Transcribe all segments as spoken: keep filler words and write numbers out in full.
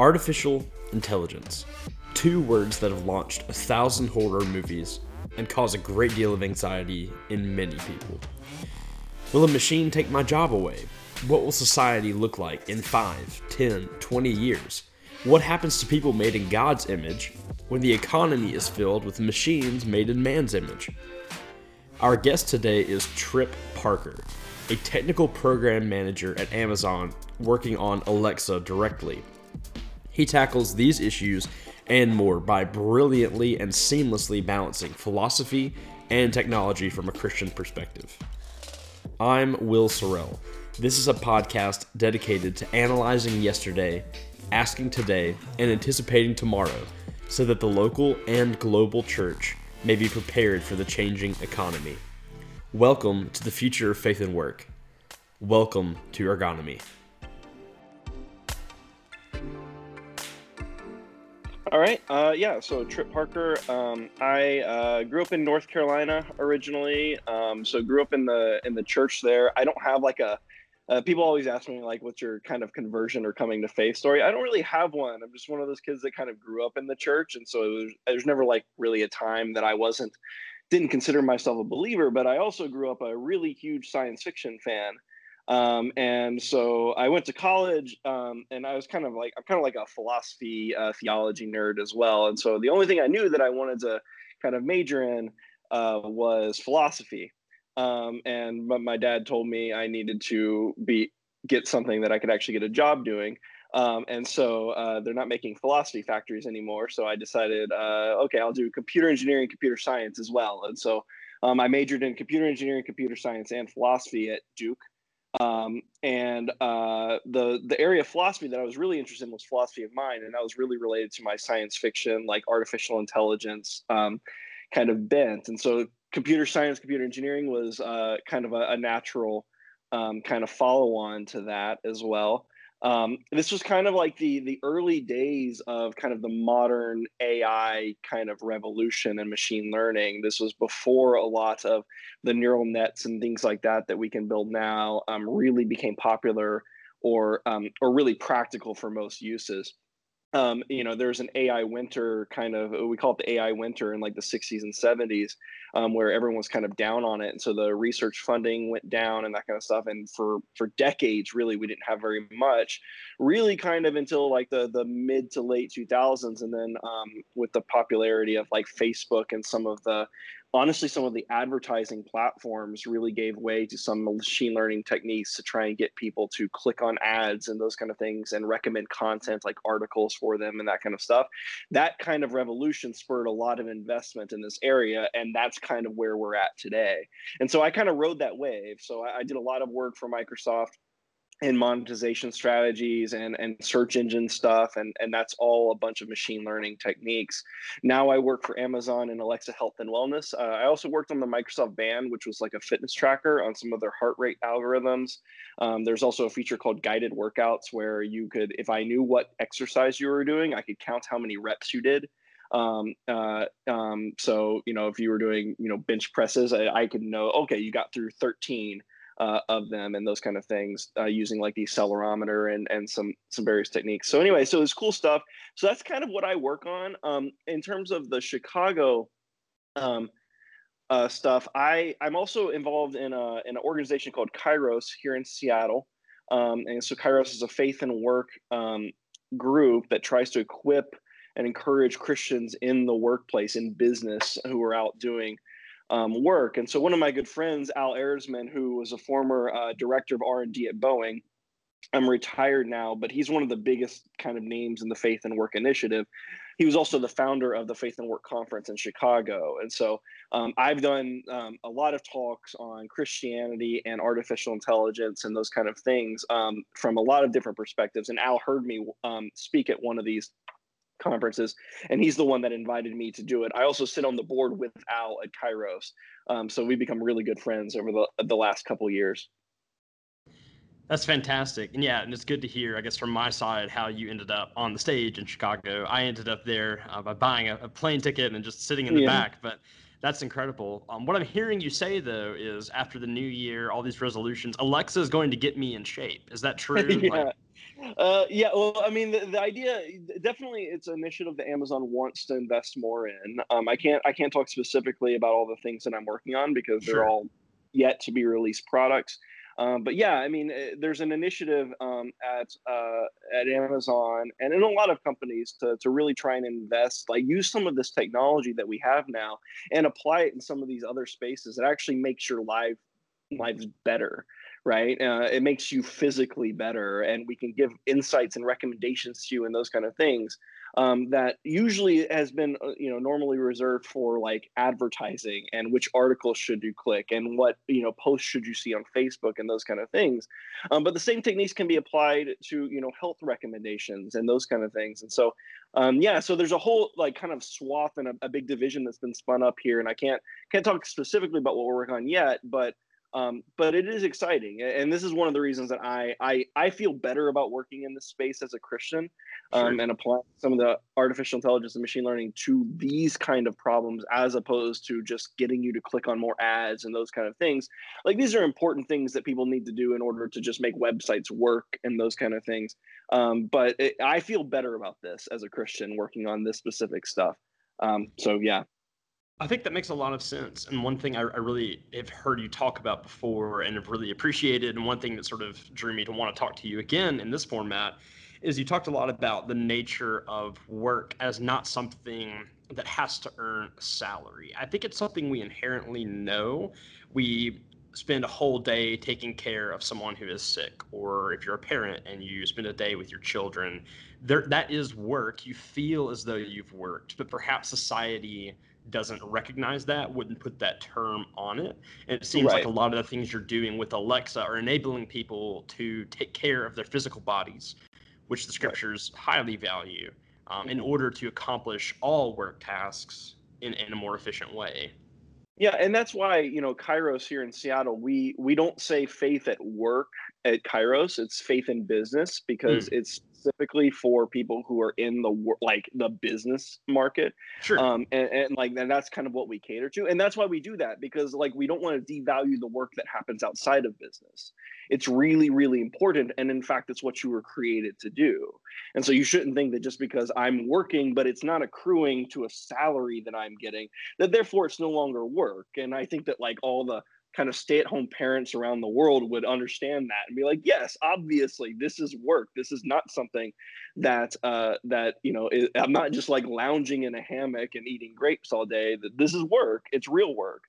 Artificial intelligence. Two words that have launched a thousand horror movies and cause a great deal of anxiety in many people. Will a machine take my job away? What will society look like in five, ten, twenty years? What happens to people made in God's image when the economy is filled with machines made in man's image? Our guest today is Tripp Parker, a technical program manager at Amazon working on Alexa directly. He tackles these issues and more by brilliantly and seamlessly balancing philosophy and technology from a Christian perspective. I'm Will Sorrell. This is a podcast dedicated to analyzing yesterday, asking today, and anticipating tomorrow so that the local and global church may be prepared for the changing economy. Welcome to the future of Faith and Work. Welcome to Ergonomy. All right, uh, yeah, so Tripp Parker, um, I uh, grew up in North Carolina originally, um, so grew up in the in the church there. I don't have like a, uh, people always ask me like, what's your kind of conversion or coming to faith story? I don't really have one. I'm just one of those kids that kind of grew up in the church, and so it was, it was never like really a time that I wasn't, didn't consider myself a believer, but I also grew up a really huge science fiction fan. Um, and so I went to college, um, and I was kind of like, I'm kind of like a philosophy, uh, theology nerd as well. And so the only thing I knew that I wanted to kind of major in, uh, was philosophy. Um, and but my dad told me I needed to be, get something that I could actually get a job doing. Um, and so, uh, they're not making philosophy factories anymore. So I decided, uh, okay, I'll do computer engineering, computer science as well. And so, um, I majored in computer engineering, computer science, and philosophy at Duke. Um, and, uh, the, the area of philosophy that I was really interested in was philosophy of mind. And that was really related to my science fiction, like artificial intelligence, um, kind of bent. And so computer science, computer engineering was, uh, kind of a, a natural, um, kind of follow on to that as well. Um, this was kind of like the, the early days of kind of the modern A I kind of revolution and machine learning. This was before a lot of the neural nets and things like that that we can build now um, really became popular or um, or really practical for most uses. Um, you know, there's an A I winter kind of, we call it the A I winter in like the sixties and seventies, um, where everyone was kind of down on it. And so the research funding went down and that kind of stuff. And for, for decades, really, we didn't have very much, really kind of until like the, the mid to late two thousands. And then um, with the popularity of like Facebook and some of the, honestly, some of the advertising platforms really gave way to some machine learning techniques to try and get people to click on ads and those kind of things and recommend content like articles for them and that kind of stuff. That kind of revolution spurred a lot of investment in this area, and that's kind of where we're at today. And so I kind of rode that wave. So I, I did a lot of work for Microsoft and monetization strategies and, and search engine stuff. And, and that's all a bunch of machine learning techniques. Now I work for Amazon and Alexa Health and Wellness. Uh, I also worked on the Microsoft Band, which was like a fitness tracker on some of their heart rate algorithms. Um, there's also a feature called guided workouts where you could, if I knew what exercise you were doing, I could count how many reps you did. Um, uh, um, so, you know, if you were doing, you know, bench presses, I, I could know, okay, you got through thirteen. Uh, of them and those kind of things uh, using like the accelerometer and, and some, some various techniques. So anyway, so it's cool stuff. So that's kind of what I work on. Um, in terms of the Chicago um, uh, stuff, I, I'm also involved in, a, in an organization called Kairos here in Seattle. Um, and so Kairos is a faith and work um, group that tries to equip and encourage Christians in the workplace, in business, who are out doing Um, work. And so one of my good friends, Al Erzman, who was a former uh, director of R and D at Boeing, I'm retired now, but he's one of the biggest kind of names in the Faith and Work initiative. He was also the founder of the Faith and Work Conference in Chicago. And so um, I've done um, a lot of talks on Christianity and artificial intelligence and those kind of things um, from a lot of different perspectives. And Al heard me um, speak at one of these conferences, and he's the one that invited me to do it. I also sit on the board with Al at Kairos, um, so we become really good friends over the the last couple years. That's fantastic, and yeah, and it's good to hear, I guess, from my side, how you ended up on the stage in Chicago. I ended up there uh, by buying a, a plane ticket and just sitting in the yeah. back, but that's incredible. Um, what I'm hearing you say, though, is after the new year, all these resolutions, Alexa is going to get me in shape. Is that true? yeah. Like, Uh, yeah, well, I mean, the, the idea, definitely it's an initiative that Amazon wants to invest more in. Um, I can't I can't talk specifically about all the things that I'm working on because they're sure. all yet to be released products. Um, but yeah, I mean, there's an initiative um, at uh, at Amazon and in a lot of companies to to really try and invest, like use some of this technology that we have now and apply it in some of these other spaces that actually makes your life lives better. Right. Uh, it makes you physically better, and we can give insights and recommendations to you and those kind of things um, that usually has been, you know, normally reserved for like advertising and which articles should you click and what, you know, posts should you see on Facebook and those kind of things. Um, but the same techniques can be applied to, you know, health recommendations and those kind of things. And so, um, yeah, so there's a whole like kind of swath and a, a big division that's been spun up here. And I can't can't talk specifically about what we're working on yet, but Um, but it is exciting, and this is one of the reasons that I I, I feel better about working in this space as a Christian um, sure. and applying some of the artificial intelligence and machine learning to these kind of problems, as opposed to just getting you to click on more ads and those kind of things. Like, these are important things that people need to do in order to just make websites work and those kind of things. Um, but it, I feel better about this as a Christian working on this specific stuff. Um, so, yeah. I think that makes a lot of sense. And one thing I, I really have heard you talk about before and have really appreciated, and one thing that sort of drew me to want to talk to you again in this format, is you talked a lot about the nature of work as not something that has to earn a salary. I think it's something we inherently know. We spend a whole day taking care of someone who is sick, or if you're a parent and you spend a day with your children, there, that is work. You feel as though you've worked, but perhaps society doesn't recognize that, wouldn't put that term on it. And it seems right. like a lot of the things you're doing with Alexa are enabling people to take care of their physical bodies, which the scriptures right. highly value, um, in order to accomplish all work tasks in, in a more efficient way. Yeah, and that's why, you know, Kairos here in Seattle, we we don't say faith at work at Kairos. It's faith in business, because mm. it's specifically for people who are in the like the business market. Sure. Um, and, and like and that's kind of what we cater to. And that's why we do that, because like we don't want to devalue the work that happens outside of business. It's really, really important. And in fact, it's what you were created to do. And so you shouldn't think that just because I'm working, but it's not accruing to a salary that I'm getting, that therefore it's no longer work. And I think that like all the kind of stay-at-home parents around the world would understand that and be like, yes, obviously this is work. This is not something that, uh, that, you know, is, I'm not just like lounging in a hammock and eating grapes all day. This is work. It's real work.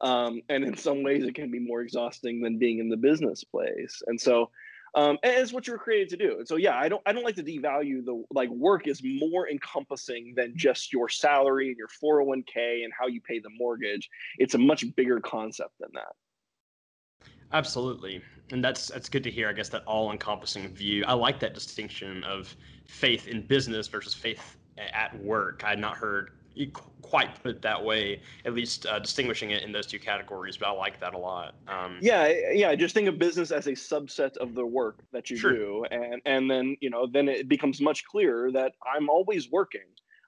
Um, and in some ways it can be more exhausting than being in the business place. And so, um, and it's what you were created to do. And so, yeah, I don't, I don't like to devalue the, like work is more encompassing than just your salary and your four oh one k and how you pay the mortgage. It's a much bigger concept than that. Absolutely. And that's, that's good to hear, I guess, that all encompassing view. I like that distinction of faith in business versus faith at work. I had not heard you quite put it that way, at least uh, distinguishing it in those two categories, but I like that a lot. Um, yeah, yeah. Just think of business as a subset of the work that you sure. do, and and then you know, then it becomes much clearer that I'm always working,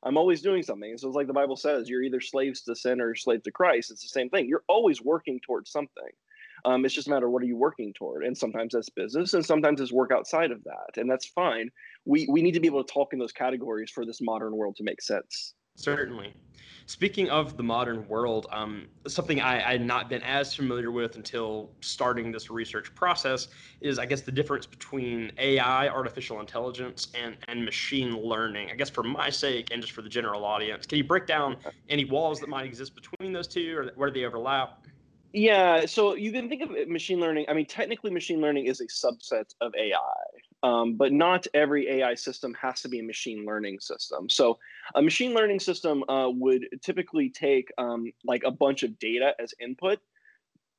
I'm always doing something. And so it's like the Bible says, you're either slaves to sin or slaves to Christ. It's the same thing. You're always working towards something. Um, it's just a matter of what are you working toward, and sometimes that's business, and sometimes it's work outside of that, and that's fine. We we need to be able to talk in those categories for this modern world to make sense. Certainly. Speaking of the modern world, um, something I, I had not been as familiar with until starting this research process is, I guess, the difference between A I, artificial intelligence, and, and machine learning. I guess for my sake and just for the general audience, can you break down any walls that might exist between those two, or where do they overlap? Yeah, so you can think of machine learning. I mean, technically, machine learning is a subset of A I. Um, but not every A I system has to be a machine learning system. So a machine learning system uh, would typically take um, like a bunch of data as input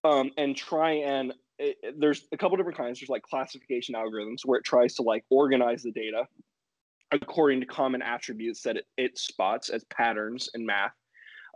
um, and try and it, there's a couple different kinds. There's like classification algorithms where it tries to like organize the data according to common attributes that it, it spots as patterns in math.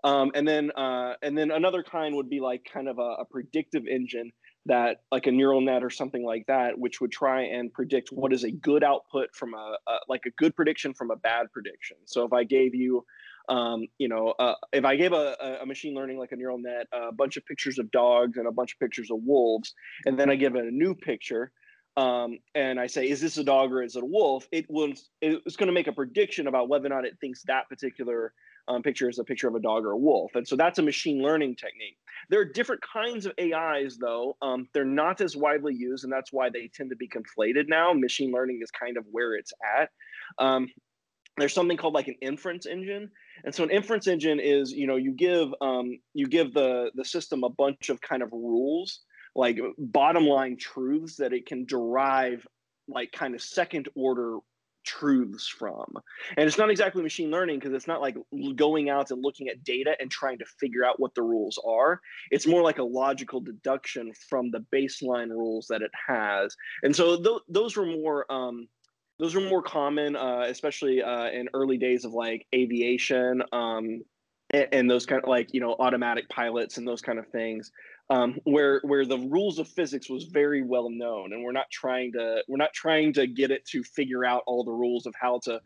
Um, and then uh, and then another kind would be like kind of a, a predictive engine that like a neural net or something like that, which would try and predict what is a good output from a, a like a good prediction from a bad prediction. So if I gave you, um, you know, uh, if I gave a, a machine learning like a neural net a bunch of pictures of dogs and a bunch of pictures of wolves, and then I give it a new picture, um, and I say, is this a dog or is it a wolf? It will, it's going to make a prediction about whether or not it thinks that particular um, picture is a picture of a dog or a wolf. And so that's a machine learning technique. There are different kinds of A Is, though. Um, they're not as widely used, and that's why they tend to be conflated now. Machine learning is kind of where it's at. Um, There's something called like an inference engine. And so an inference engine is, you know, you give um, you give the, the system a bunch of kind of rules, like bottom line truths that it can derive like kind of second order truths from. And it's not exactly machine learning because it's not like going out and looking at data and trying to figure out what the rules are. It's more like a logical deduction from the baseline rules that it has. And so th- those were more... Um, Those are more common, uh, especially uh, in early days of like aviation um, and, and those kind of like, you know, automatic pilots and those kind of things um, where where the rules of physics was very well known. And we're not trying to we're not trying to get it to figure out all the rules of how to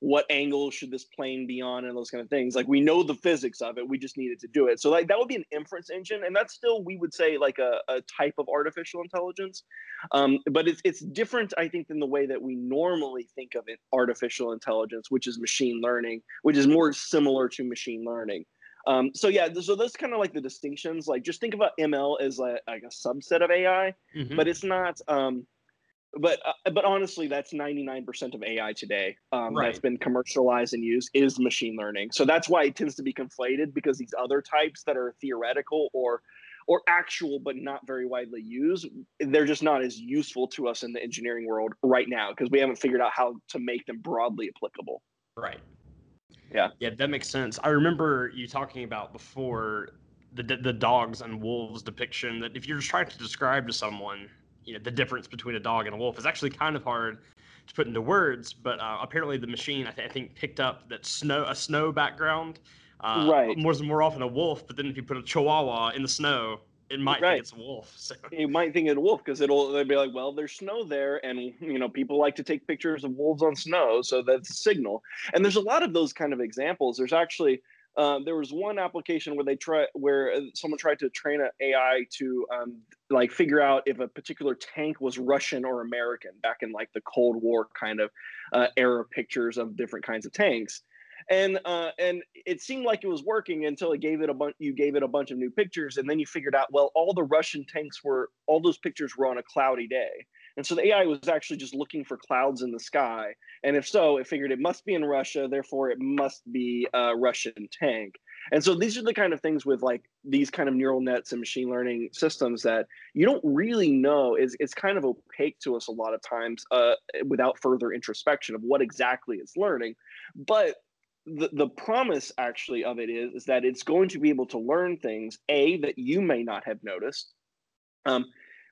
what angle should this plane be on and those kind of things. Like we know the physics of it. We just needed to do it. So like that would be an inference engine. And that's still, we would say, like a, a type of artificial intelligence. Um, but it's, it's different, I think, than the way that we normally think of it, artificial intelligence, which is machine learning, which is more similar to machine learning. Um, so yeah, so those kind of like the distinctions, like just think about M L as like, like a subset of A I, mm-hmm. but it's not, um, But uh, but honestly, that's ninety-nine percent of A I today um, right. that's been commercialized and used is machine learning. So that's why it tends to be conflated, because these other types that are theoretical or or actual but not very widely used, they're just not as useful to us in the engineering world right now because we haven't figured out how to make them broadly applicable. Right. Yeah. Yeah, that makes sense. I remember you talking about before the the dogs and wolves depiction that if you're just trying to describe to someone, you know, the difference between a dog and a wolf is actually kind of hard to put into words, but uh, apparently the machine, I, th- I think, picked up that snow, a snow background, uh, right. more more often a wolf, but then if you put a chihuahua in the snow, it might right. think it's a wolf. So. It might think it's a wolf because it'll they'll be like, well, there's snow there, and, you know, people like to take pictures of wolves on snow, so that's a signal. And there's a lot of those kind of examples. There's actually... Uh, there was one application where they try where someone tried to train an A I to um, like figure out if a particular tank was Russian or American back in like the Cold War kind of uh, era pictures of different kinds of tanks, and uh, and it seemed like it was working until it gave it a bunch you gave it a bunch of new pictures, and then you figured out, well, all the Russian tanks were all those pictures were on a cloudy day. And so the A I was actually just looking for clouds in the sky. And if so, it figured it must be in Russia. Therefore, it must be a Russian tank. And so these are the kind of things with like these kind of neural nets and machine learning systems that you don't really know. It's, it's kind of opaque to us a lot of times uh, without further introspection of what exactly it's learning. But the, the promise actually of it is, is that it's going to be able to learn things, A, that you may not have noticed, um,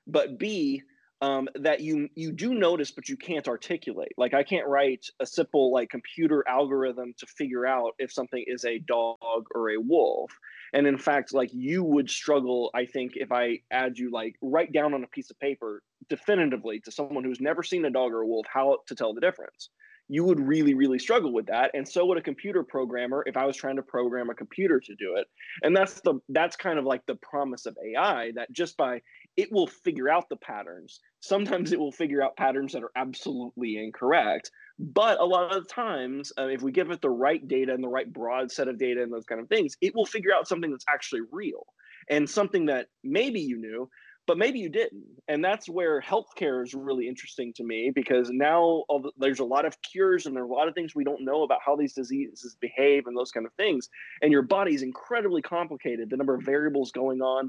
but B, Um, that you you do notice, but you can't articulate. Like I can't write a simple like computer algorithm to figure out if something is a dog or a wolf. And in fact, like you would struggle, I think, if I add you like write down on a piece of paper definitively to someone who's never seen a dog or a wolf how to tell the difference. You would really, really struggle with that. And so would a computer programmer if I was trying to program a computer to do it. And that's the that's kind of like the promise of A I, that just by it will figure out the patterns. Sometimes it will figure out patterns that are absolutely incorrect. But a lot of times, uh, if we give it the right data and the right broad set of data and those kind of things, it will figure out something that's actually real and something that maybe you knew, but maybe you didn't. And that's where healthcare is really interesting to me, because now the, there's a lot of cures and there are a lot of things we don't know about how these diseases behave and those kind of things. And your body is incredibly complicated, the number of variables going on.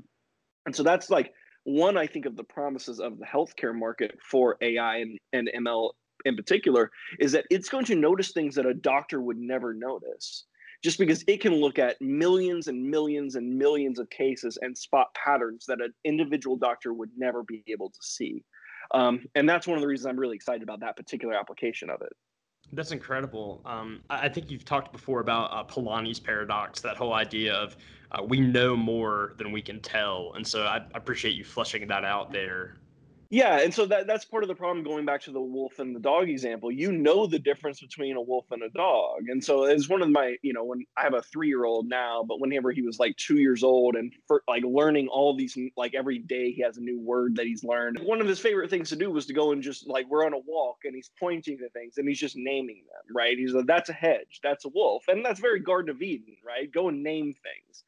And so that's like one, I think, of the promises of the healthcare market for A I and, and M L in particular, is that it's going to notice things that a doctor would never notice, just because it can look at millions and millions and millions of cases and spot patterns that an individual doctor would never be able to see. Um, and that's one of the reasons I'm really excited about that particular application of it. That's incredible. Um, I think you've talked before about uh, Polanyi's paradox, that whole idea of uh, we know more than we can tell. And so I, I appreciate you fleshing that out there. Yeah, and so that, that's part of the problem, going back to the wolf and the dog example. You know the difference between a wolf and a dog. And so it's one of my, you know, when I have a three-year-old now, but whenever he was like two years old and for, like learning all these, like every day he has a new word that he's learned. One of his favorite things to do was to go and just like, we're on a walk and he's pointing to things and he's just naming them, right? He's like, that's a hedge, that's a wolf. And that's very Garden of Eden, right? Go and name things.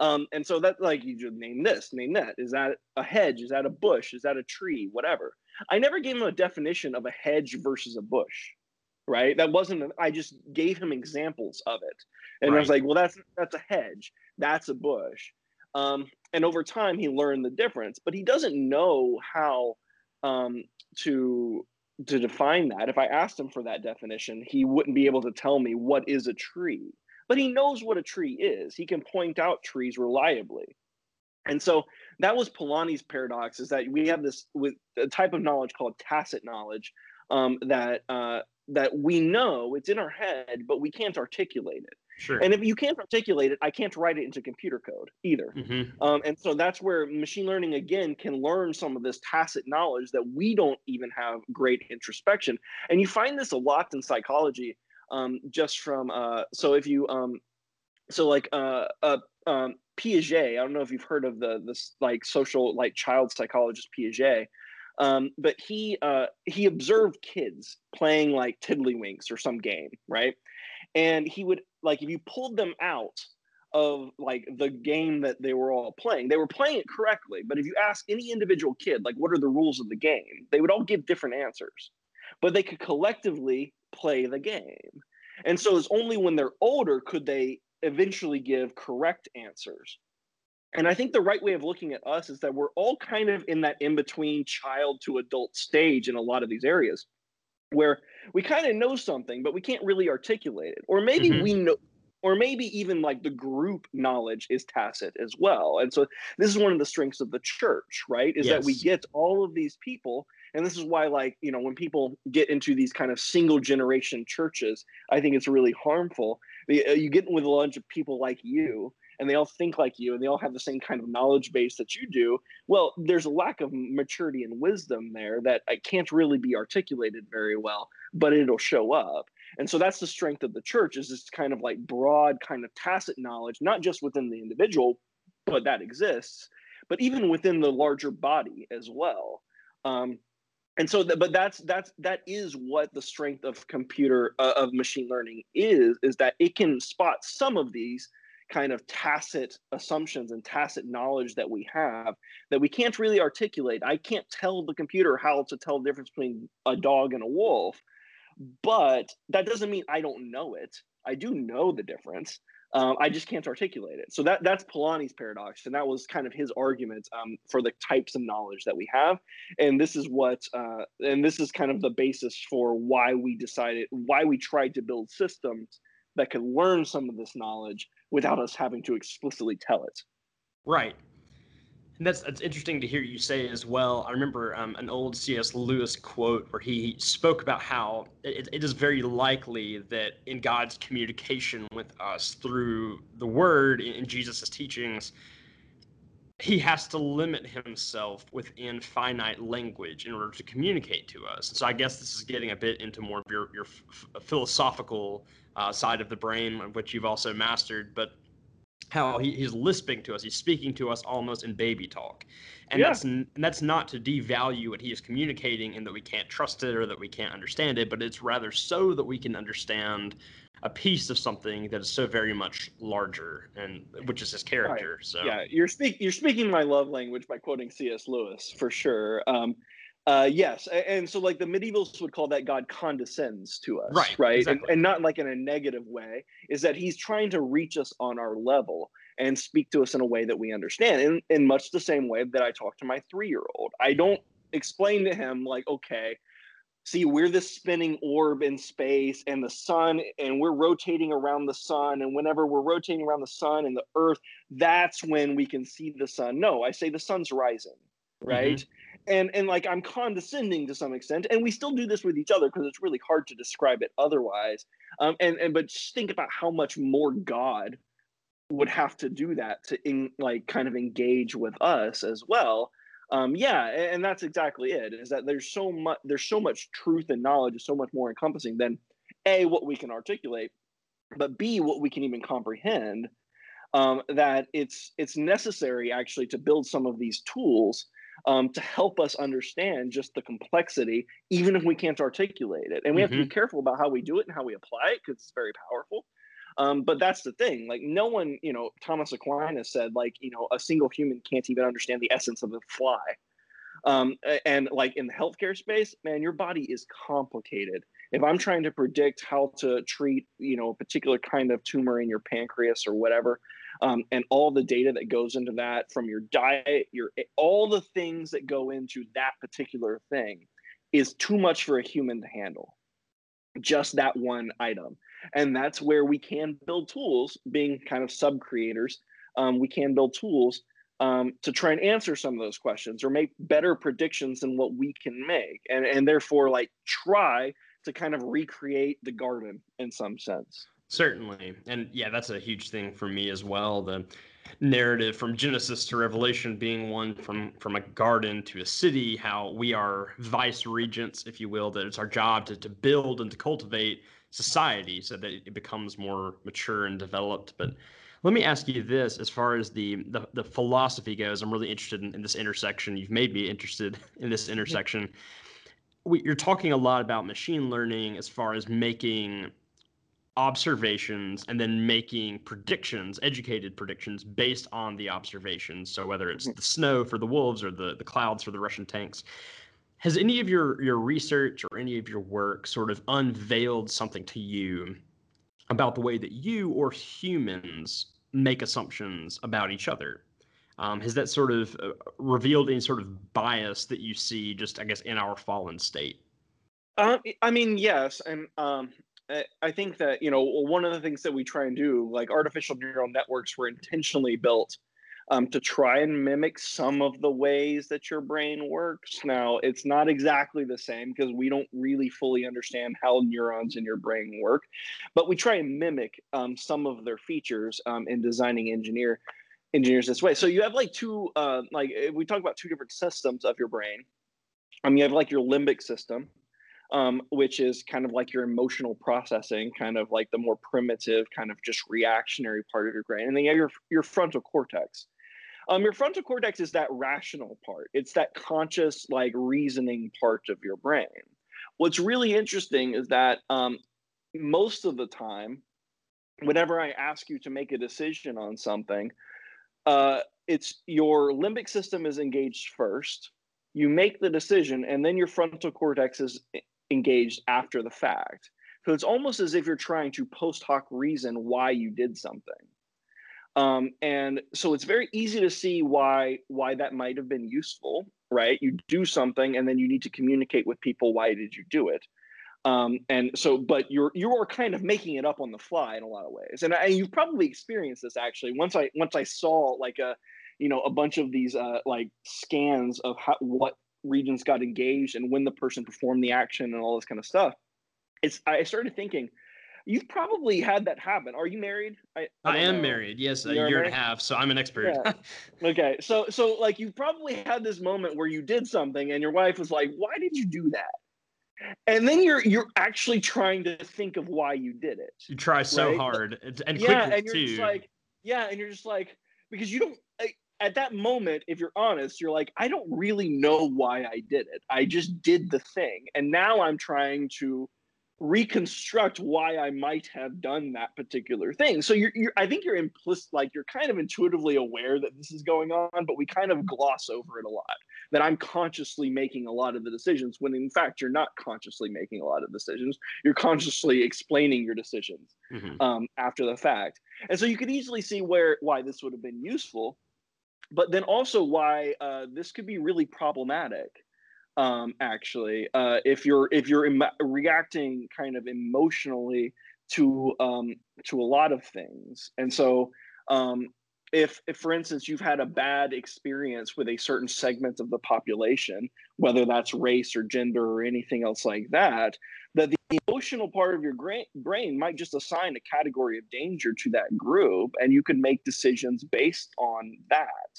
Um, and so that, like, you just name this, name that. Is that a hedge? Is that a bush? Is that a tree? Whatever. I never gave him a definition of a hedge versus a bush, right? That wasn't, an, I just gave him examples of it. And right. I was like, well, that's, that's a hedge. That's a bush. Um, and over time he learned the difference, but he doesn't know how um, to, to define that. If I asked him for that definition, he wouldn't be able to tell me what is a tree. But he knows what a tree is. He can point out trees reliably. And so that was Polanyi's paradox, is that we have this with a type of knowledge called tacit knowledge um, that uh, that we know, it's in our head, but we can't articulate it. Sure. And if you can't articulate it, I can't write it into computer code either. Mm-hmm. Um, and so that's where machine learning, again, can learn some of this tacit knowledge that we don't even have great introspection. And you find this a lot in psychology. Um, just from, uh, so if you, um, so like uh, uh, um, Piaget, I don't know if you've heard of the this like social, like child psychologist Piaget, um, but he, uh, he observed kids playing like tiddlywinks or some game, right? And he would, like, if you pulled them out of like the game that they were all playing, they were playing it correctly, but if you ask any individual kid, like, what are the rules of the game? They would all give different answers, but they could collectively play the game. And so it's only when they're older could they eventually give correct answers. And I think the right way of looking at us is that we're all kind of in that in-between child to adult stage in a lot of these areas where we kind of know something, but we can't really articulate it. Or maybe mm-hmm. we know, or maybe even like the group knowledge is tacit as well. And so this is one of the strengths of the church, right? Is yes. that we get all of these people. And this is why, like, you know, when people get into these kind of single generation churches, I think it's really harmful. You get with a bunch of people like you, and they all think like you, and they all have the same kind of knowledge base that you do. Well, there's a lack of maturity and wisdom there that can't really be articulated very well, but it'll show up. And so that's the strength of the church, is this kind of like broad kind of tacit knowledge, not just within the individual, but that exists, but even within the larger body as well. Um, And so, but that's, that's, that is what the strength of computer, uh, of machine learning is, is that it can spot some of these kind of tacit assumptions and tacit knowledge that we have that we can't really articulate. I can't tell the computer how to tell the difference between a dog and a wolf, but that doesn't mean I don't know it. I do know the difference. Um, I just can't articulate it. So that that's Polanyi's paradox. And that was kind of his argument um, for the types of knowledge that we have. And this is what, uh, and this is kind of the basis for why we decided, why we tried to build systems that could learn some of this knowledge without us having to explicitly tell it. Right. And that's, that's interesting to hear you say as well. I remember um, an old C S Lewis quote where he spoke about how it, it is very likely that in God's communication with us through the word, in, in Jesus' teachings, he has to limit himself within finite language in order to communicate to us. So I guess this is getting a bit into more of your, your f- philosophical uh, side of the brain, which you've also mastered, but how he, he's lisping to us, he's speaking to us almost in baby talk. And yeah. that's n- that's not to devalue what he is communicating and that we can't trust it or that we can't understand it, but it's rather so that we can understand a piece of something that is so very much larger, and which is his character. Right. So yeah, you're, speak- you're speaking my love language by quoting C S Lewis, for sure. Um, Uh, yes, and so like the medievals would call that God condescends to us, right? Right, exactly. and, and not like in a negative way. Is that he's trying to reach us on our level and speak to us in a way that we understand, in in much the same way that I talk to my three-year-old. I don't explain to him like, okay, see, we're this spinning orb in space, and the sun, and we're rotating around the sun, and whenever we're rotating around the sun and the earth, that's when we can see the sun. No, I say the sun's rising, right? Mm-hmm. And and like I'm condescending to some extent, and we still do this with each other because it's really hard to describe it otherwise. Um, and and but just think about how much more God would have to do that to in, like kind of engage with us as well. Um, yeah, and that's exactly it, is that there's so much there's so much truth and knowledge is so much more encompassing than A, what we can articulate, but B, what we can even comprehend, um, that it's it's necessary actually to build some of these tools um, to help us understand just the complexity, even if we can't articulate it. And we mm-hmm. have to be careful about how we do it and how we apply it, because it's very powerful. Um, but that's the thing, like no one, you know, Thomas Aquinas said, like, you know, a single human can't even understand the essence of a fly. Um, and like in the healthcare space, man, your body is complicated. If I'm trying to predict how to treat, you know, a particular kind of tumor in your pancreas or whatever, um, and all the data that goes into that from your diet, your, all the things that go into that particular thing is too much for a human to handle. Just that one item. And that's where we can build tools, being kind of sub-creators, um, we can build tools um, to try and answer some of those questions or make better predictions than what we can make. And, and therefore, like, try to kind of recreate the garden in some sense. Certainly. And yeah, that's a huge thing for me as well. The narrative from Genesis to Revelation being one from, from a garden to a city, how we are vice regents, if you will, that it's our job to, to build and to cultivate society so that it becomes more mature and developed. But let me ask you this, as far as the the, the philosophy goes, I'm really interested in, in this intersection. You've made me interested in this intersection. We, you're talking a lot about machine learning as far as making observations and then making predictions, educated predictions based on the observations. So whether it's the snow for the wolves or the, the clouds for the Russian tanks. Has any of your, your research or any of your work sort of unveiled something to you about the way that you or humans make assumptions about each other? Um, has that sort of revealed any sort of bias that you see just, I guess, in our fallen state? Uh, I mean, yes. And um, I think that, you know, one of the things that we try and do, like artificial neural networks were intentionally built Um, to try and mimic some of the ways that your brain works. Now, it's not exactly the same because we don't really fully understand how neurons in your brain work, but we try and mimic um, some of their features um, in designing engineer engineers this way. So you have like two, uh, like we talk about two different systems of your brain. Um, you have like your limbic system, um, which is kind of like your emotional processing, kind of like the more primitive, kind of just reactionary part of your brain. And then you have your, your frontal cortex. Um, your frontal cortex is that rational part. It's that conscious, like, reasoning part of your brain. What's really interesting is that um, most of the time, whenever I ask you to make a decision on something, uh, it's your limbic system is engaged first. You make the decision, and then your frontal cortex is engaged after the fact. So it's almost as if you're trying to post hoc reason why you did something. Um, and so it's very easy to see why why that might have been useful, right? You do something and then you need to communicate with people, why did you do it? Um, and so, but you're you're kind of making it up on the fly in a lot of ways. And, and you've probably experienced this actually. Once I once I saw like a you know a bunch of these uh, like scans of how, what regions got engaged and when the person performed the action and all this kind of stuff, it's I started thinking. You've probably had that happen. Are you married? I, I, I am know. married. Yes, you a year married? and a half. So I'm an expert. Yeah. Okay. So, so like you probably had this moment where you did something and your wife was like, why did you do that? And then you're, you're actually trying to think of why you did it. You try so right? hard and, and yeah, quickly and you're too. Just like, yeah. And you're just like, because you don't, at that moment, if you're honest, you're like, I don't really know why I did it. I just did the thing. And now I'm trying to reconstruct why I might have done that particular thing. So you're, you're, I think you're implicit, like you're kind of intuitively aware that this is going on, but we kind of gloss over it a lot, that I'm consciously making a lot of the decisions when in fact, you're not consciously making a lot of decisions. You're consciously explaining your decisions mm-hmm. um, after the fact. And so you could easily see where, why this would have been useful, but then also why uh, this could be really problematic. Um, actually, uh, if you're if you're em- reacting kind of emotionally to um, to a lot of things, and so um, if, if for instance you've had a bad experience with a certain segment of the population, whether that's race or gender or anything else like that, that the emotional part of your gra- brain might just assign a category of danger to that group, and you can make decisions based on that.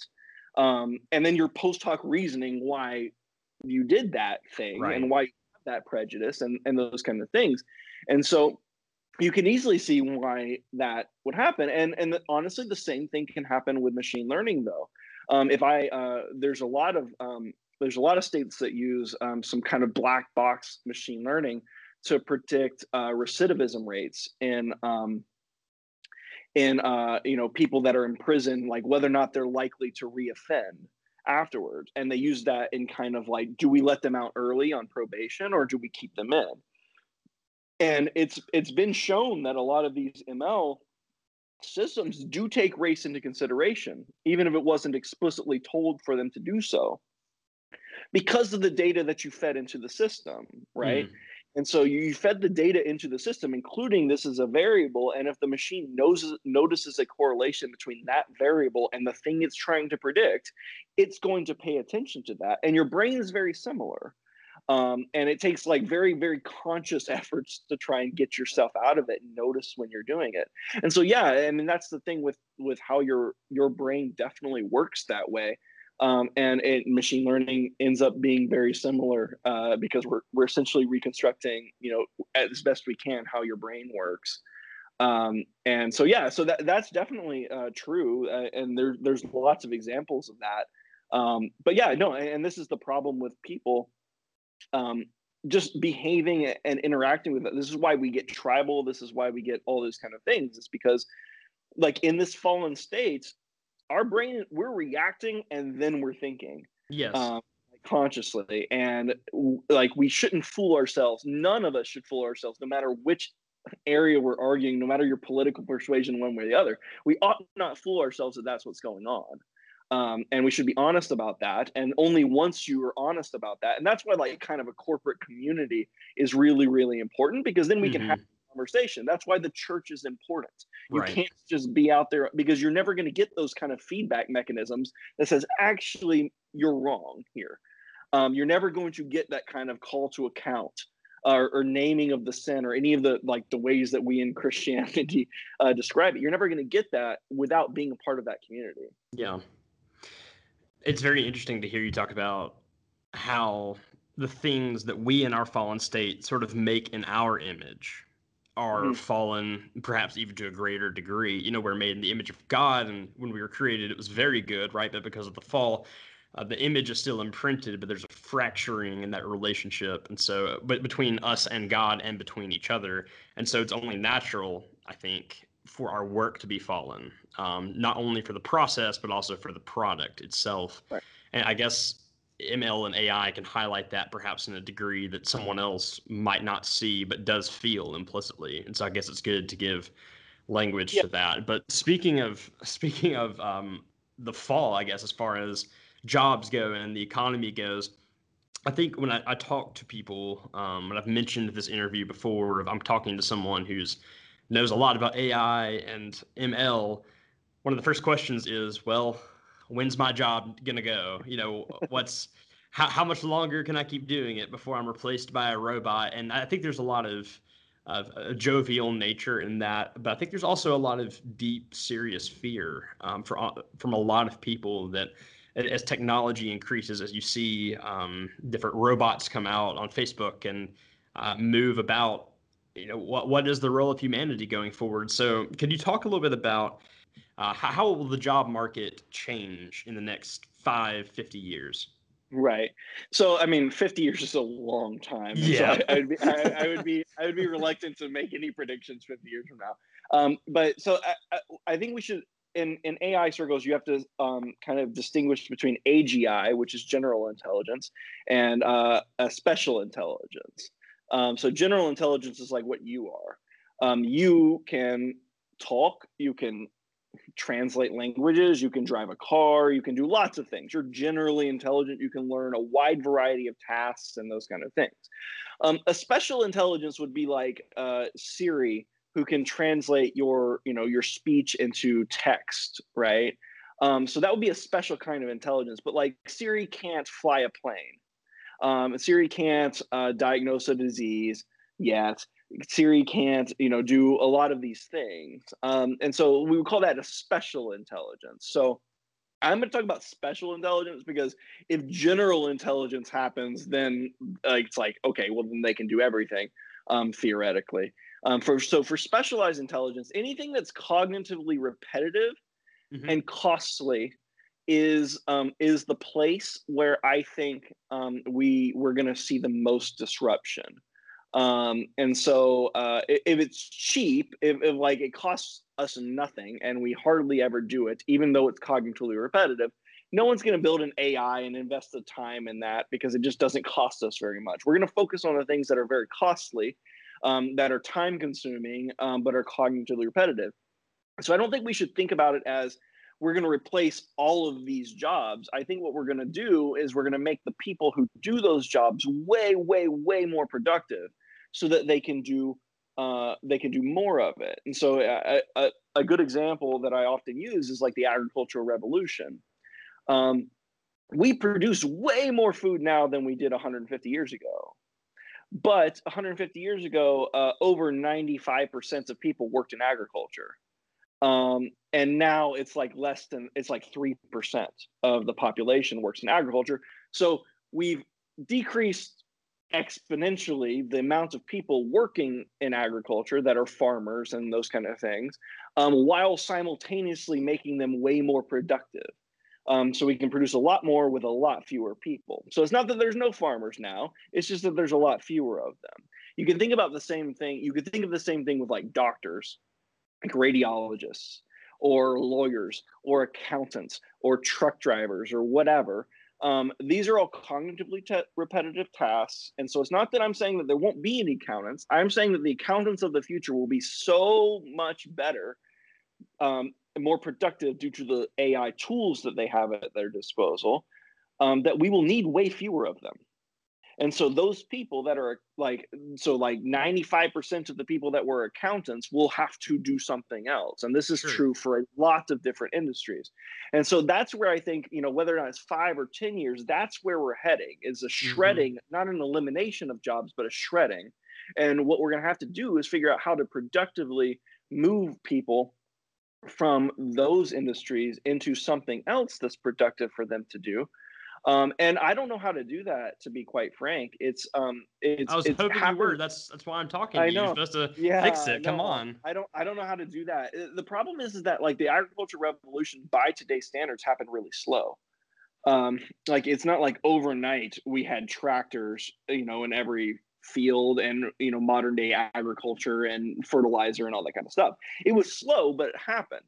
Um, and then your post hoc reasoning why you did that thing, right, and why you have that prejudice and, and those kind of things. And so you can easily see why that would happen. And, and the, honestly, the same thing can happen with machine learning, though. Um, if I, uh, there's a lot of, um, there's a lot of states that use um, some kind of black box machine learning to predict uh, recidivism rates in, um, in uh, you know, people that are in prison, like whether or not they're likely to reoffend afterwards. And they use that in kind of like, do we let them out early on probation or do we keep them in? And it's it's been shown that a lot of these M L systems do take race into consideration, even if it wasn't explicitly told for them to do so, because of the data that you fed into the system, right? Mm. And so you fed the data into the system, including this as a variable. And if the machine knows, notices a correlation between that variable and the thing it's trying to predict, it's going to pay attention to that. And your brain is very similar. Um, and it takes like very, very conscious efforts to try and get yourself out of it and notice when you're doing it. And so, yeah, I mean, that's the thing with, with how your, your brain definitely works that way. Um, and it, machine learning ends up being very similar uh, because we're we're essentially reconstructing, you know, as best we can how your brain works. Um, and so, yeah, so that that's definitely uh, true. Uh, and there, there's lots of examples of that. Um, but yeah, no, and, and this is the problem with people um, just behaving and interacting with it. This is why we get tribal. This is why we get all those kind of things. It's because like in this fallen state, our brain, we're reacting and then we're thinking, yes, um, consciously. And like, we shouldn't fool ourselves. None of us should fool ourselves, no matter which area we're arguing, no matter your political persuasion, one way or the other. We ought not fool ourselves that that's what's going on. Um, and we should be honest about that. And only once you are honest about that. And that's why like kind of a corporate community is really, really important, because then we mm-hmm. can have conversation. That's why the church is important. You right. can't just be out there, because you're never going to get those kind of feedback mechanisms that says, actually, you're wrong here. Um, you're never going to get that kind of call to account or, or naming of the sin or any of the like the ways that we in Christianity uh, describe it. You're never going to get that without being a part of that community. Yeah. It's very interesting to hear you talk about how the things that we in our fallen state sort of make in our image are mm-hmm. fallen, perhaps even to a greater degree. You know, we're made in the image of God, and when we were created, it was very good, right? But because of the fall, uh, the image is still imprinted, but there's a fracturing in that relationship. And so, but between us and God and between each other. And so it's only natural, I think, for our work to be fallen, um, not only for the process, but also for the product itself. Right. And I guess M L and A I can highlight that perhaps in a degree that someone else might not see, but does feel implicitly. And so I guess it's good to give language yeah. to that. But speaking of, speaking of um, the fall, I guess, as far as jobs go and the economy goes, I think when I, I talk to people, um, and I've mentioned this interview before, if I'm talking to someone who's knows a lot about A I and M L, one of the first questions is, well, when's my job going to go? You know, what's, how, how much longer can I keep doing it before I'm replaced by a robot? And I think there's a lot of, of a jovial nature in that, but I think there's also a lot of deep, serious fear um, for, from a lot of people that as technology increases, as you see um, different robots come out on Facebook and uh, move about, you know, what what is the role of humanity going forward? So can you talk a little bit about Uh, how, how will the job market change in the next five, fifty years? Right. So, I mean, fifty years is a long time. Yeah. So I, I, would be, I, I would be, I would be reluctant to make any predictions fifty years from now. Um, but so I, I, I think we should, in, in A I circles, you have to um, kind of distinguish between A G I, which is general intelligence, and uh, a special intelligence. Um, so general intelligence is like what you are. Um, you can talk, you can translate languages, you can drive a car, you can do lots of things. You're generally intelligent. You can learn a wide variety of tasks and those kind of things. Um, a special intelligence would be like uh, Siri, who can translate your, you know, your speech into text, right? Um, so that would be a special kind of intelligence. But like Siri can't fly a plane. Um, Siri can't uh, diagnose a disease yet. Siri can't, you know, do a lot of these things. Um, and so we would call that a special intelligence. So I'm going to talk about special intelligence, because if general intelligence happens, then uh, it's like, okay, well, then they can do everything, um, theoretically. Um, for so for specialized intelligence, anything that's cognitively repetitive mm-hmm. and costly is um, is the place where I think um, we we're going to see the most disruption. Um, and so uh, if it's cheap, if, if like it costs us nothing and we hardly ever do it, even though it's cognitively repetitive, no one's going to build an A I and invest the time in that because it just doesn't cost us very much. We're going to focus on the things that are very costly, um, that are time consuming, um, but are cognitively repetitive. So I don't think we should think about it as we're going to replace all of these jobs. I think what we're going to do is we're going to make the people who do those jobs way, way, way more productive, so that they can do uh, they can do more of it. And so a, a, a good example that I often use is like the agricultural revolution. Um, we produce way more food now than we did one hundred fifty years ago. But one hundred fifty years ago, uh, over ninety-five percent of people worked in agriculture. Um, and now it's like less than, it's like three percent of the population works in agriculture. So we've decreased exponentially the amount of people working in agriculture that are farmers and those kind of things, um, while simultaneously making them way more productive. Um, so we can produce a lot more with a lot fewer people. So it's not that there's no farmers now, it's just that there's a lot fewer of them. You can think about the same thing. You could think of the same thing with like doctors, like radiologists or lawyers or accountants or truck drivers or whatever. Um, these are all cognitively te- repetitive tasks. And so it's not that I'm saying that there won't be any accountants. I'm saying that the accountants of the future will be so much better, um, and more productive due to the A I tools that they have at their disposal, um, that we will need way fewer of them. And so those people that are like, so like ninety-five percent of the people that were accountants will have to do something else. And this is sure. true for a lot of different industries. And so that's where I think, you know, whether or not it's five or ten years, that's where we're heading, is a shredding, mm-hmm. not an elimination of jobs, but a shredding. And what we're going to have to do is figure out how to productively move people from those industries into something else that's productive for them to do. Um, and I don't know how to do that, to be quite frank. It's um, it's. I was it's hoping happened. You were. That's that's why I'm talking. I know. You're supposed to yeah, fix it. No, Come on. I don't. I don't know how to do that. The problem is, is that like the agricultural revolution, by today's standards, happened really slow. Um, like it's not like overnight we had tractors, you know, in every field, and you know, modern day agriculture and fertilizer and all that kind of stuff. It was slow, but it happened.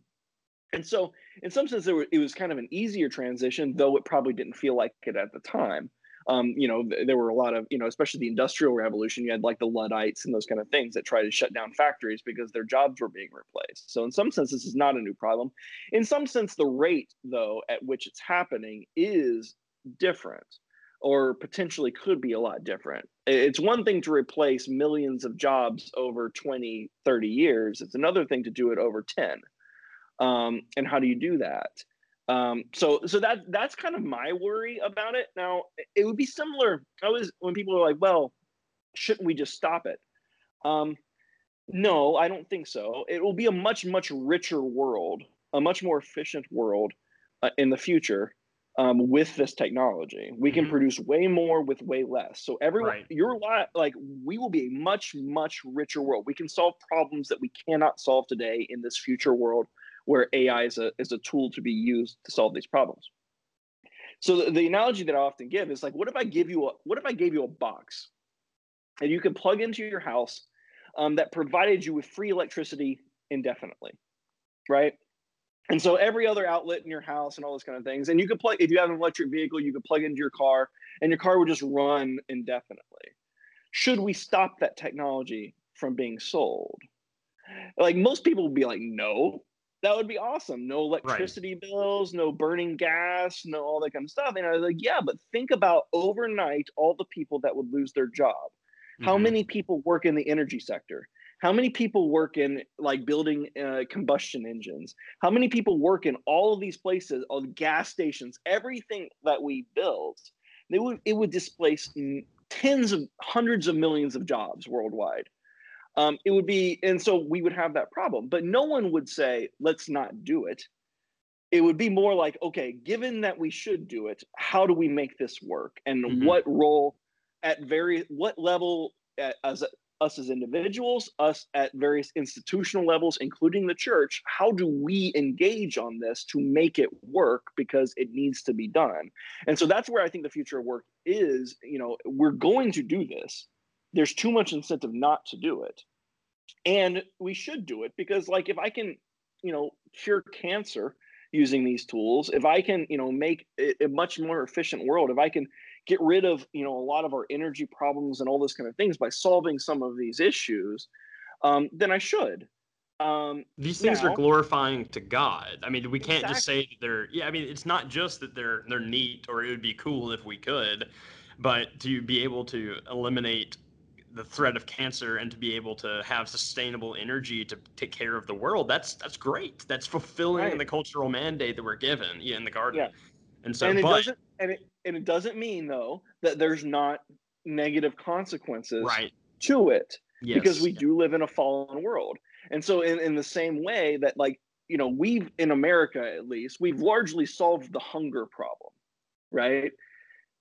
And so in some sense, there were, it was kind of an easier transition, though it probably didn't feel like it at the time. Um, you know, th- there were a lot of, you know, especially the Industrial Revolution, you had like the Luddites and those kind of things that tried to shut down factories because their jobs were being replaced. So in some sense, this is not a new problem. In some sense, the rate, though, at which it's happening is different, or potentially could be a lot different. It's one thing to replace millions of jobs over twenty, thirty years. It's another thing to do it over ten. Um, and how do you do that? Um, so, so that that's kind of my worry about it. Now, it would be similar. I was when people are like, "Well, shouldn't we just stop it?" Um, no, I don't think so. It will be a much, much richer world, a much more efficient world uh, in the future um, with this technology. We can mm-hmm. produce way more with way less. So, everyone, right. you're like, we will be a much, much richer world. We can solve problems that we cannot solve today in this future world, where A I is a, is a tool to be used to solve these problems. So the, the analogy that I often give is like, what if I give you a, what if I gave you a box and you could plug into your house um, that provided you with free electricity indefinitely, right? And so every other outlet in your house and all those kind of things, and you could plug, if you have an electric vehicle, you could plug into your car and your car would just run indefinitely. Should we stop that technology from being sold? Like most people would be like, no. That would be awesome. No electricity right. bills, no burning gas, no all that kind of stuff. And I was like, yeah, but think about overnight all the people that would lose their job. Mm-hmm. How many people work in the energy sector? How many people work in like building uh, combustion engines? How many people work in all of these places, all the gas stations, everything that we build? They would, it would displace tens of hundreds of millions of jobs worldwide. Um, it would be, and so we would have that problem, but no one would say, let's not do it. it would be more like, okay, given that we should do it, how do we make this work? And mm-hmm. what role at various, what level at, as us as individuals, us at various institutional levels, including the church, how do we engage on this to make it work, because it needs to be done? And so that's where I think the future of work is, you know, we're going to do this. There's too much incentive not to do it. And we should do it, because like, if I can, you know, cure cancer using these tools, if I can, you know, make a much more efficient world, if I can get rid of, you know, a lot of our energy problems and all those kind of things by solving some of these issues, um, then I should. Um, these things now, are glorifying to God. I mean, we can't exactly. just say that they're, yeah, I mean, it's not just that they're, they're neat, or it would be cool if we could, but to be able to eliminate the threat of cancer and to be able to have sustainable energy to take care of the world, that's that's great. That's fulfilling right. the cultural mandate that we're given in the garden. Yeah. And so, and it, but, doesn't, and, it, and it doesn't mean, though, that there's not negative consequences right. to it, yes. because we yeah. do live in a fallen world. And so in, in the same way that, like, you know, we've, in America at least, we've largely solved the hunger problem, right?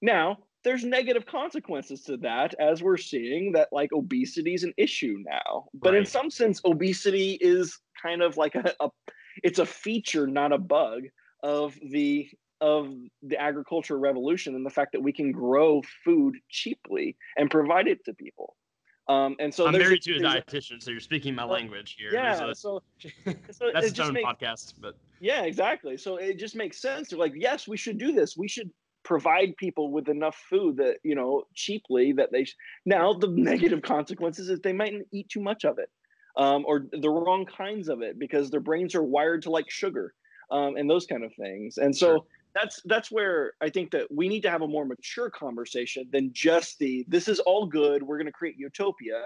Now, there's negative consequences to that, as we're seeing that, like, obesity is an issue now. But right. in some sense, obesity is kind of like a, a, it's a feature, not a bug, of the of the agricultural revolution, and the fact that we can grow food cheaply and provide it to people. Um, and so I'm married to a dietitian, so you're speaking my language here. Yeah, a, so, so that's its own makes, podcast, but yeah, exactly. So it just makes sense. You're like, yes, we should do this. We should provide people with enough food that, you know, cheaply that they sh- now the negative consequences is they mightn't eat too much of it, um, or the wrong kinds of it, because their brains are wired to like sugar, um, and those kind of things. And so sure. that's that's where I think that we need to have a more mature conversation than just the this is all good, we're going to create utopia,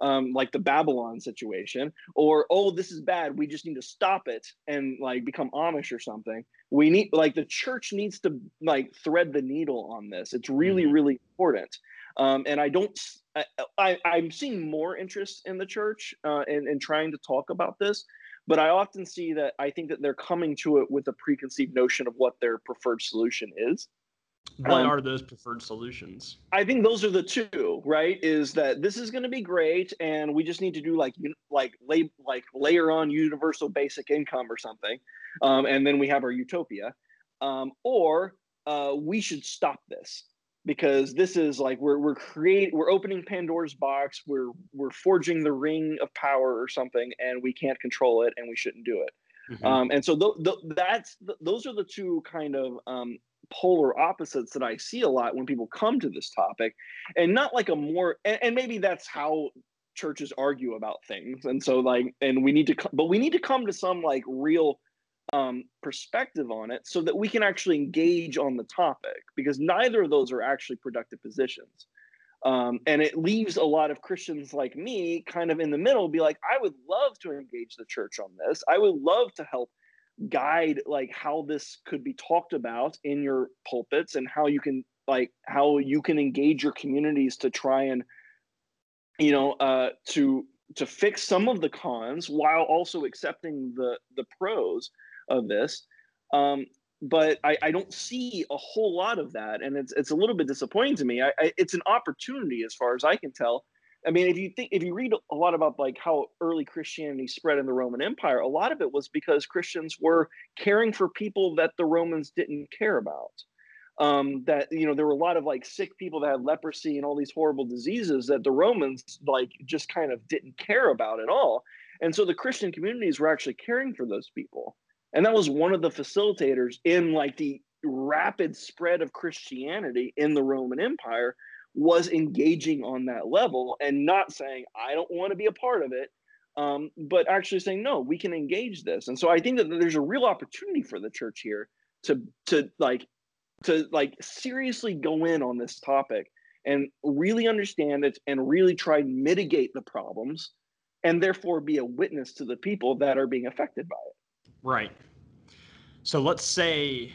um, like the Babylon situation, or oh, this is bad, we just need to stop it and like become Amish or something. We need, like, the church needs to like thread the needle on this. It's really, mm-hmm. really important. Um, and I don't, I, I, I'm seeing more interest in the church uh, and, and trying to talk about this, but I often see that I think that they're coming to it with a preconceived notion of what their preferred solution is. What um, are those preferred solutions? I think those are the two, right? Is that this is going to be great, and we just need to do like, like, lay, like layer on universal basic income or something. Um, and then we have our utopia, um, or uh, we should stop this, because this is like we're we're create we're opening Pandora's box, we're we're forging the ring of power or something, and we can't control it, and we shouldn't do it. Mm-hmm. Um, and so th- th- that's th- those are the two kind of um, polar opposites that I see a lot when people come to this topic, and not like a more and, and maybe that's how churches argue about things, and so like and we need to but we need to come to some like real um perspective on it so that we can actually engage on the topic, because neither of those are actually productive positions, um and it leaves a lot of Christians like me kind of in the middle, be like, I would love to engage the church on this, I would love to help guide like how this could be talked about in your pulpits, and how you can like how you can engage your communities to try and, you know, uh to to fix some of the cons while also accepting the the pros of this, um, but I, I don't see a whole lot of that, and it's it's a little bit disappointing to me. I, I, it's an opportunity, as far as I can tell. I mean, if you think if you read a lot about like how early Christianity spread in the Roman Empire, a lot of it was because Christians were caring for people that the Romans didn't care about. Um, that, you know, there were a lot of like sick people that had leprosy and all these horrible diseases that the Romans like just kind of didn't care about at all, and so the Christian communities were actually caring for those people. And that was one of the facilitators in like the rapid spread of Christianity in the Roman Empire, was engaging on that level and not saying, I don't want to be a part of it, um, but actually saying, no, we can engage this. And so I think that there's a real opportunity for the church here to to like to like seriously go in on this topic and really understand it and really try and mitigate the problems, and therefore be a witness to the people that are being affected by it. Right. So let's say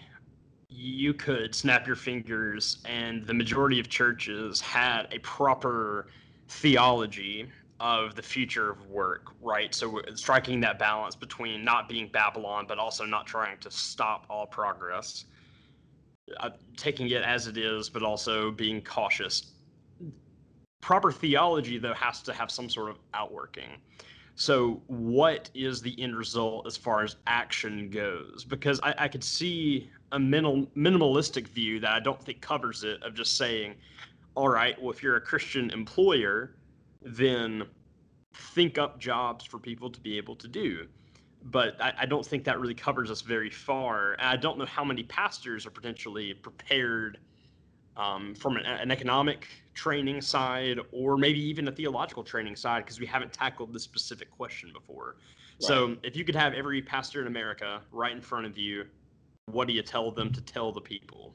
you could snap your fingers and the majority of churches had a proper theology of the future of work, right? So striking that balance between not being Babylon, but also not trying to stop all progress, uh, taking it as it is, but also being cautious. Proper theology, though, has to have some sort of outworking. So what is the end result as far as action goes? Because I, I could see a minimal, minimalistic view that I don't think covers it, of just saying, all right, well, if you're a Christian employer, then think up jobs for people to be able to do. But I, I don't think that really covers us very far. And I don't know how many pastors are potentially prepared um, from an, an economic training side, or maybe even a theological training side, because we haven't tackled this specific question before. Right. So if you could have every pastor in America right in front of you, what do you tell them to tell the people?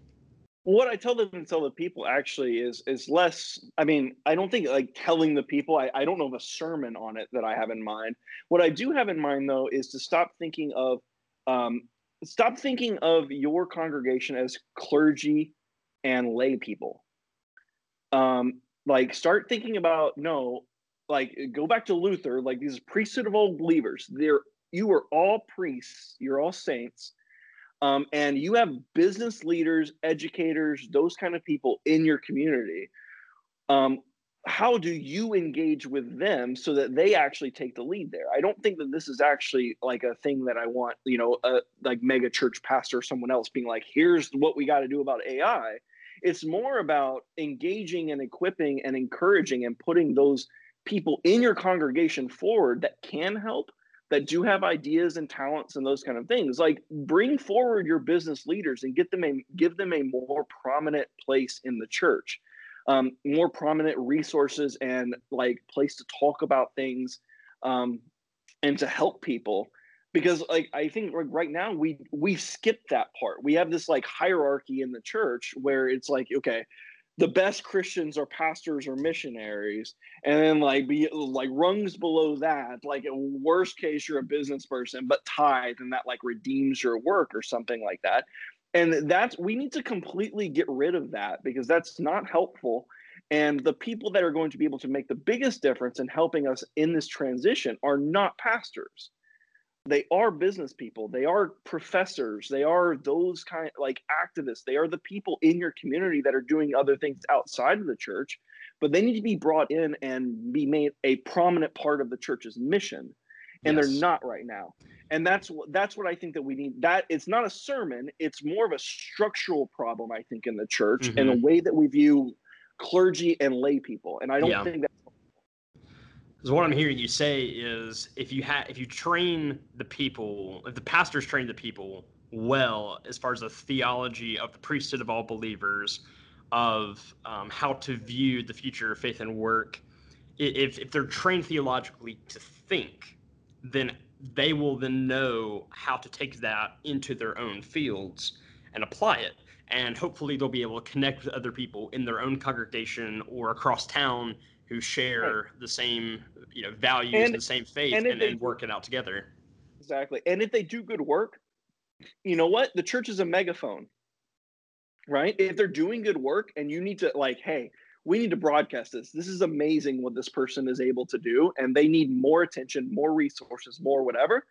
What I tell them to tell the people actually is is less, I mean, I don't think like telling the people, I, I don't know of a sermon on it that I have in mind. What I do have in mind, though, is to stop thinking of, um, stop thinking of your congregation as clergy and lay people. Um, like start thinking about, no, like go back to Luther, like these priesthood of old believers. They're, you are all priests, you're all saints. Um, and you have business leaders, educators, those kind of people in your community. Um, how do you engage with them so that they actually take the lead there? I don't think that this is actually like a thing that I want, you know, a, like mega church pastor or someone else being like, here's what we got to do about A I. It's more about engaging and equipping and encouraging and putting those people in your congregation forward that can help, that do have ideas and talents and those kind of things. Like bring forward your business leaders and get them a, give them a more prominent place in the church, um, more prominent resources and like place to talk about things um, and to help people. Because like I think right now we we skipped that part. We have this like hierarchy in the church where it's like, okay, the best Christians are pastors or missionaries, and then like be like rungs below that, like in worst case you're a business person, but tithe and that like redeems your work or something like that. And that's, we need to completely get rid of that, because that's not helpful. And the people that are going to be able to make the biggest difference in helping us in this transition are not pastors. They are business people. They are professors. They are those kind of like activists. They are the people in your community that are doing other things outside of the church, but they need to be brought in and be made a prominent part of the church's mission. And yes, they're not right now. And that's that's what I think that we need. That it's not a sermon. It's more of a structural problem, I think, in the church, mm-hmm. and a way that we view clergy and lay people. And I don't yeah. think that's. Because what I'm hearing you say is, if you ha- if you train the people, if the pastors train the people well, as far as the theology of the priesthood of all believers, of um, how to view the future of faith and work, if if they're trained theologically to think, then they will then know how to take that into their own fields and apply it. And hopefully they'll be able to connect with other people in their own congregation or across town who share right. the same, you know, values and, and the same faith, and, and, they, and work it out together. Exactly. And if they do good work, you know what? The church is a megaphone, right? If they're doing good work and you need to like, hey, we need to broadcast this. This is amazing what this person is able to do. And they need more attention, more resources, more whatever.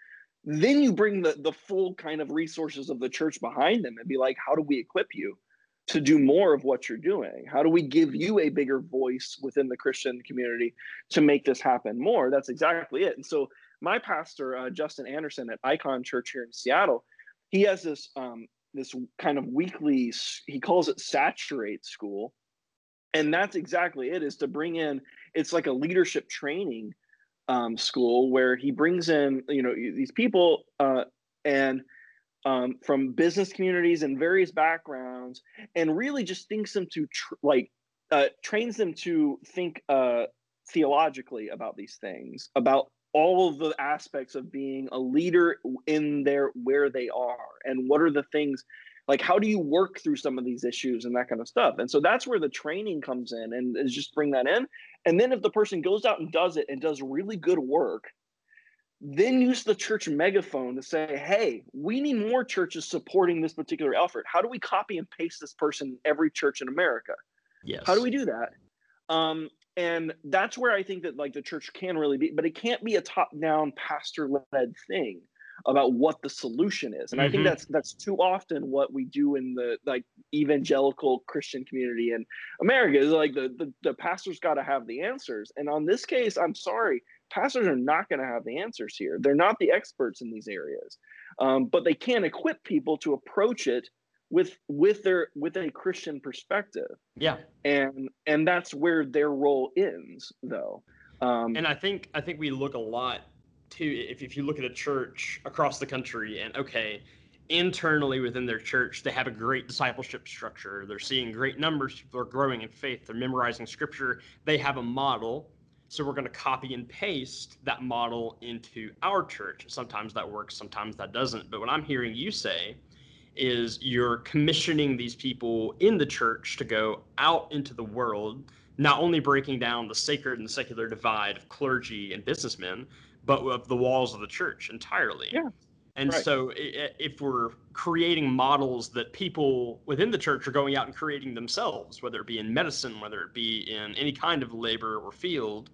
Then you bring the, the full kind of resources of the church behind them and be like, how do we equip you to do more of what you're doing? How do we give you a bigger voice within the Christian community to make this happen more? That's exactly it. And so my pastor, uh, Justin Anderson at Icon Church here in Seattle, he has this um, this kind of weekly, he calls it Saturate School. And that's exactly it, is to bring in, it's like a leadership training um, school where he brings in, you know, these people uh, and Um, from business communities and various backgrounds, and really just thinks them to tr- like uh, trains them to think uh, theologically about these things, about all of the aspects of being a leader in their where they are, and what are the things, like how do you work through some of these issues and that kind of stuff. And so that's where the training comes in, and is just bring that in. And then if the person goes out and does it and does really good work, then use the church megaphone to say, hey, we need more churches supporting this particular effort. How do we copy and paste this person in every church in America? Yes. How do we do that? Um, And that's where I think that like the church can really be, but it can't be a top-down pastor-led thing about what the solution is. And mm-hmm. I think that's that's too often what we do in the like evangelical Christian community in America is like the the, the pastor's got to have the answers. And on this case, I'm sorry, pastors are not going to have the answers here. They're not the experts in these areas, um, but they can equip people to approach it with with their with a Christian perspective. Yeah, and and that's where their role ends, though. Um, and I think I think we look a lot. Too, if, if you look at a church across the country and, okay, internally within their church, they have a great discipleship structure. They're seeing great numbers. People are growing in faith. They're memorizing scripture. They have a model. So we're going to copy and paste that model into our church. Sometimes that works. Sometimes that doesn't. But what I'm hearing you say is you're commissioning these people in the church to go out into the world, not only breaking down the sacred and secular divide of clergy and businessmen, but of the walls of the church entirely. Yeah, and right. So if we're creating models that people within the church are going out and creating themselves, whether it be in medicine, whether it be in any kind of labor or field,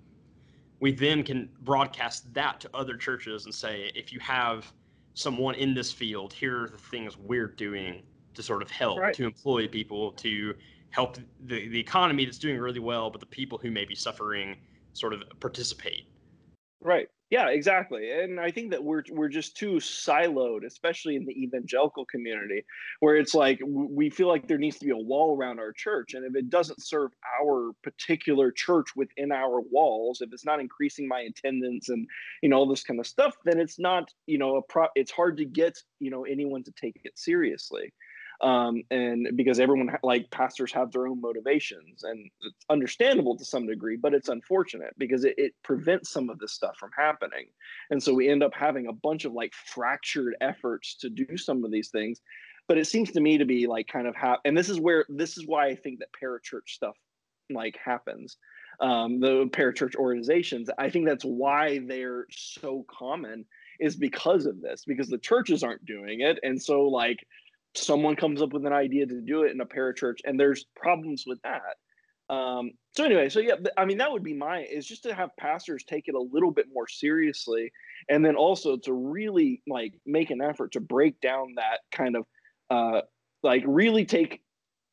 we then can broadcast that to other churches and say, if you have someone in this field, here are the things we're doing to sort of help, right. to employ people, to help the, the economy that's doing really well, but the people who may be suffering sort of participate. Right. Yeah, exactly. And I think that we're we're just too siloed, especially in the evangelical community, where it's like we feel like there needs to be a wall around our church. And if it doesn't serve our particular church within our walls, if it's not increasing my attendance and, you know, all this kind of stuff, then it's not, you know, a pro- it's hard to get, you know, anyone to take it seriously. Um, and because everyone, like pastors, have their own motivations, and it's understandable to some degree, but it's unfortunate because it, it prevents some of this stuff from happening. And so we end up having a bunch of like fractured efforts to do some of these things. But it seems to me to be like kind of how, and this is where, this is why I think that parachurch stuff like happens. Um, the parachurch organizations, I think that's why they're so common is because of this, because the churches aren't doing it. And so like, someone comes up with an idea to do it in a parachurch, and there's problems with that. Um, so anyway, so yeah, I mean, that would be my, is just to have pastors take it a little bit more seriously. And then also to really like make an effort to break down that kind of uh, like really take,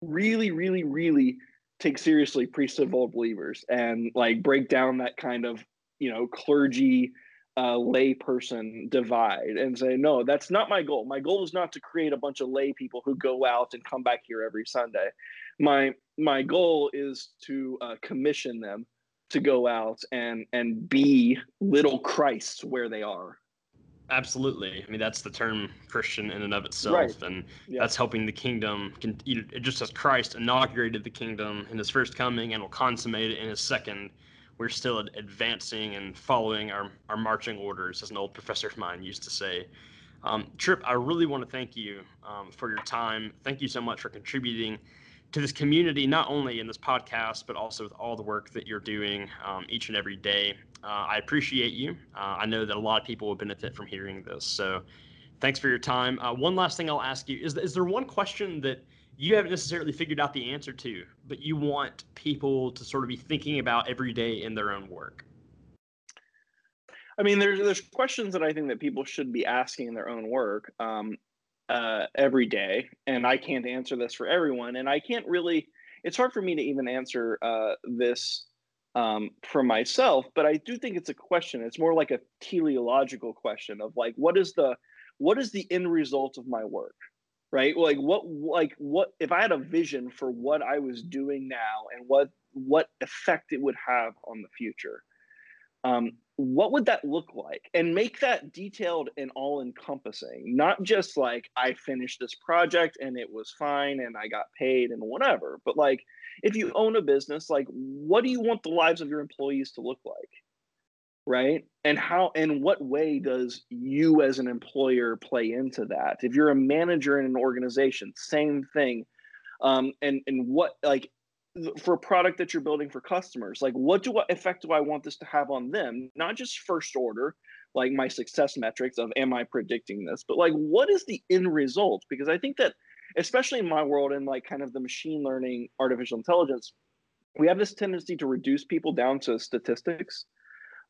really, really, really take seriously priesthood of all believers and like break down that kind of, you know, clergy Uh, lay person divide and say, no, that's not my goal. My goal is not to create a bunch of lay people who go out and come back here every Sunday. My my goal is to uh, commission them to go out and and be little Christs where they are. Absolutely. I mean, that's the term Christian in and of itself. Right. And yeah. That's helping the kingdom. Just as Christ inaugurated the kingdom in his first coming and will consummate it in his second, we're still advancing and following our, our marching orders, as an old professor of mine used to say. Um, Tripp, I really want to thank you um, for your time. Thank you so much for contributing to this community, not only in this podcast, but also with all the work that you're doing um, each and every day. Uh, I appreciate you. Uh, I know that a lot of people will benefit from hearing this. So thanks for your time. Uh, one last thing I'll ask you, is, is there one question that you haven't necessarily figured out the answer to, but you want people to sort of be thinking about every day in their own work? I mean, there's there's questions that I think that people should be asking in their own work um, uh, every day, and I can't answer this for everyone, and I can't really, it's hard for me to even answer uh, this um, for myself, but I do think it's a question. It's more like a teleological question of like, what is the what is the end result of my work? Right? Like what, like what, if I had a vision for what I was doing now and what, what effect it would have on the future, um, what would that look like? And make that detailed and all encompassing, not just like I finished this project and it was fine and I got paid and whatever, but like, if you own a business, like what do you want the lives of your employees to look like? Right? And how, and what way does you as an employer play into that? If you're a manager in an organization, same thing. Um, and, and what, like for a product that you're building for customers, like what do I, effect do I want this to have on them? Not just first order, like my success metrics of, am I predicting this? But like, what is the end result? Because I think that, especially in my world and like kind of the machine learning, artificial intelligence we have this tendency to reduce people down to statistics,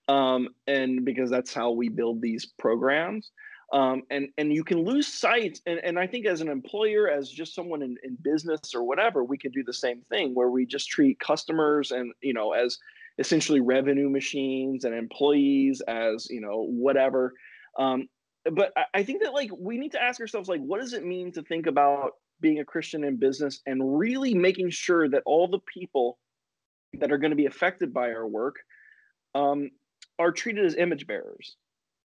um, and because that's how we build these programs. Um, and, and you can lose sight. And, and I think as an employer, as just someone in, in business or whatever, we could do the same thing where we just treat customers and, you know, as essentially revenue machines and employees as, you know, whatever. Um, but I, I think that, like, we need to ask ourselves, like, what does it mean to think about being a Christian in business and really making sure that all the people that are going to be affected by our work um, are treated as image bearers.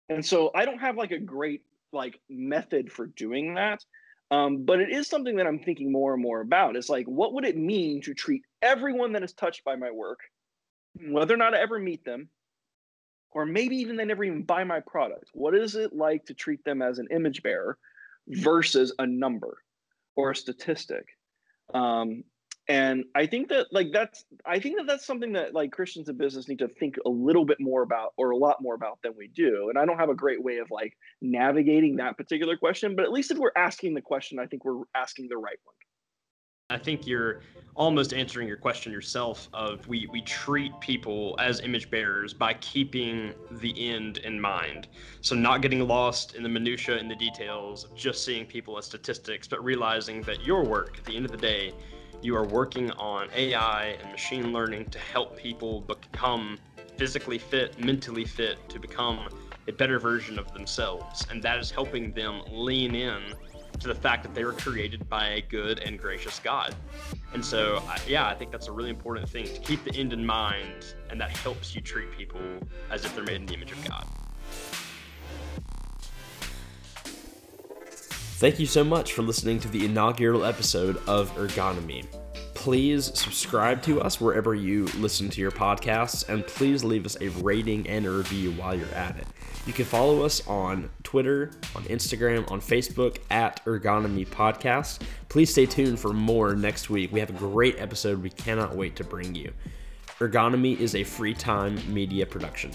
And so I don't have like a great like method for doing that, um, but it is something that I'm thinking more and more about. It's like, what would it mean to treat everyone that is touched by my work, whether or not I ever meet them, or maybe even they never even buy my product? What is it like to treat them as an image bearer versus a number or a statistic? Um, and I think that like that's I think that that's something that like Christians in business need to think a little bit more about, or a lot more about, than we do. And I don't have a great way of like navigating that particular question, but at least if we're asking the question, I think we're asking the right one. I think you're almost answering your question yourself of we, we treat people as image bearers by keeping the end in mind. So not getting lost in the minutia and the details, just seeing people as statistics, but realizing that your work at the end of the day, you are working on A I and machine learning to help people become physically fit, mentally fit, to become a better version of themselves. And that is helping them lean in to the fact that they were created by a good and gracious God. And so, yeah, I think that's a really important thing, to keep the end in mind, and that helps you treat people as if they're made in the image of God. Thank you so much for listening to the inaugural episode of Ergonomy. Please subscribe to us wherever you listen to your podcasts, and please leave us a rating and a review while you're at it. You can follow us on Twitter, on Instagram, on Facebook, at Ergonomy Podcast. Please stay tuned for more next week. We have a great episode we cannot wait to bring you. Ergonomy is a Free Time Media production.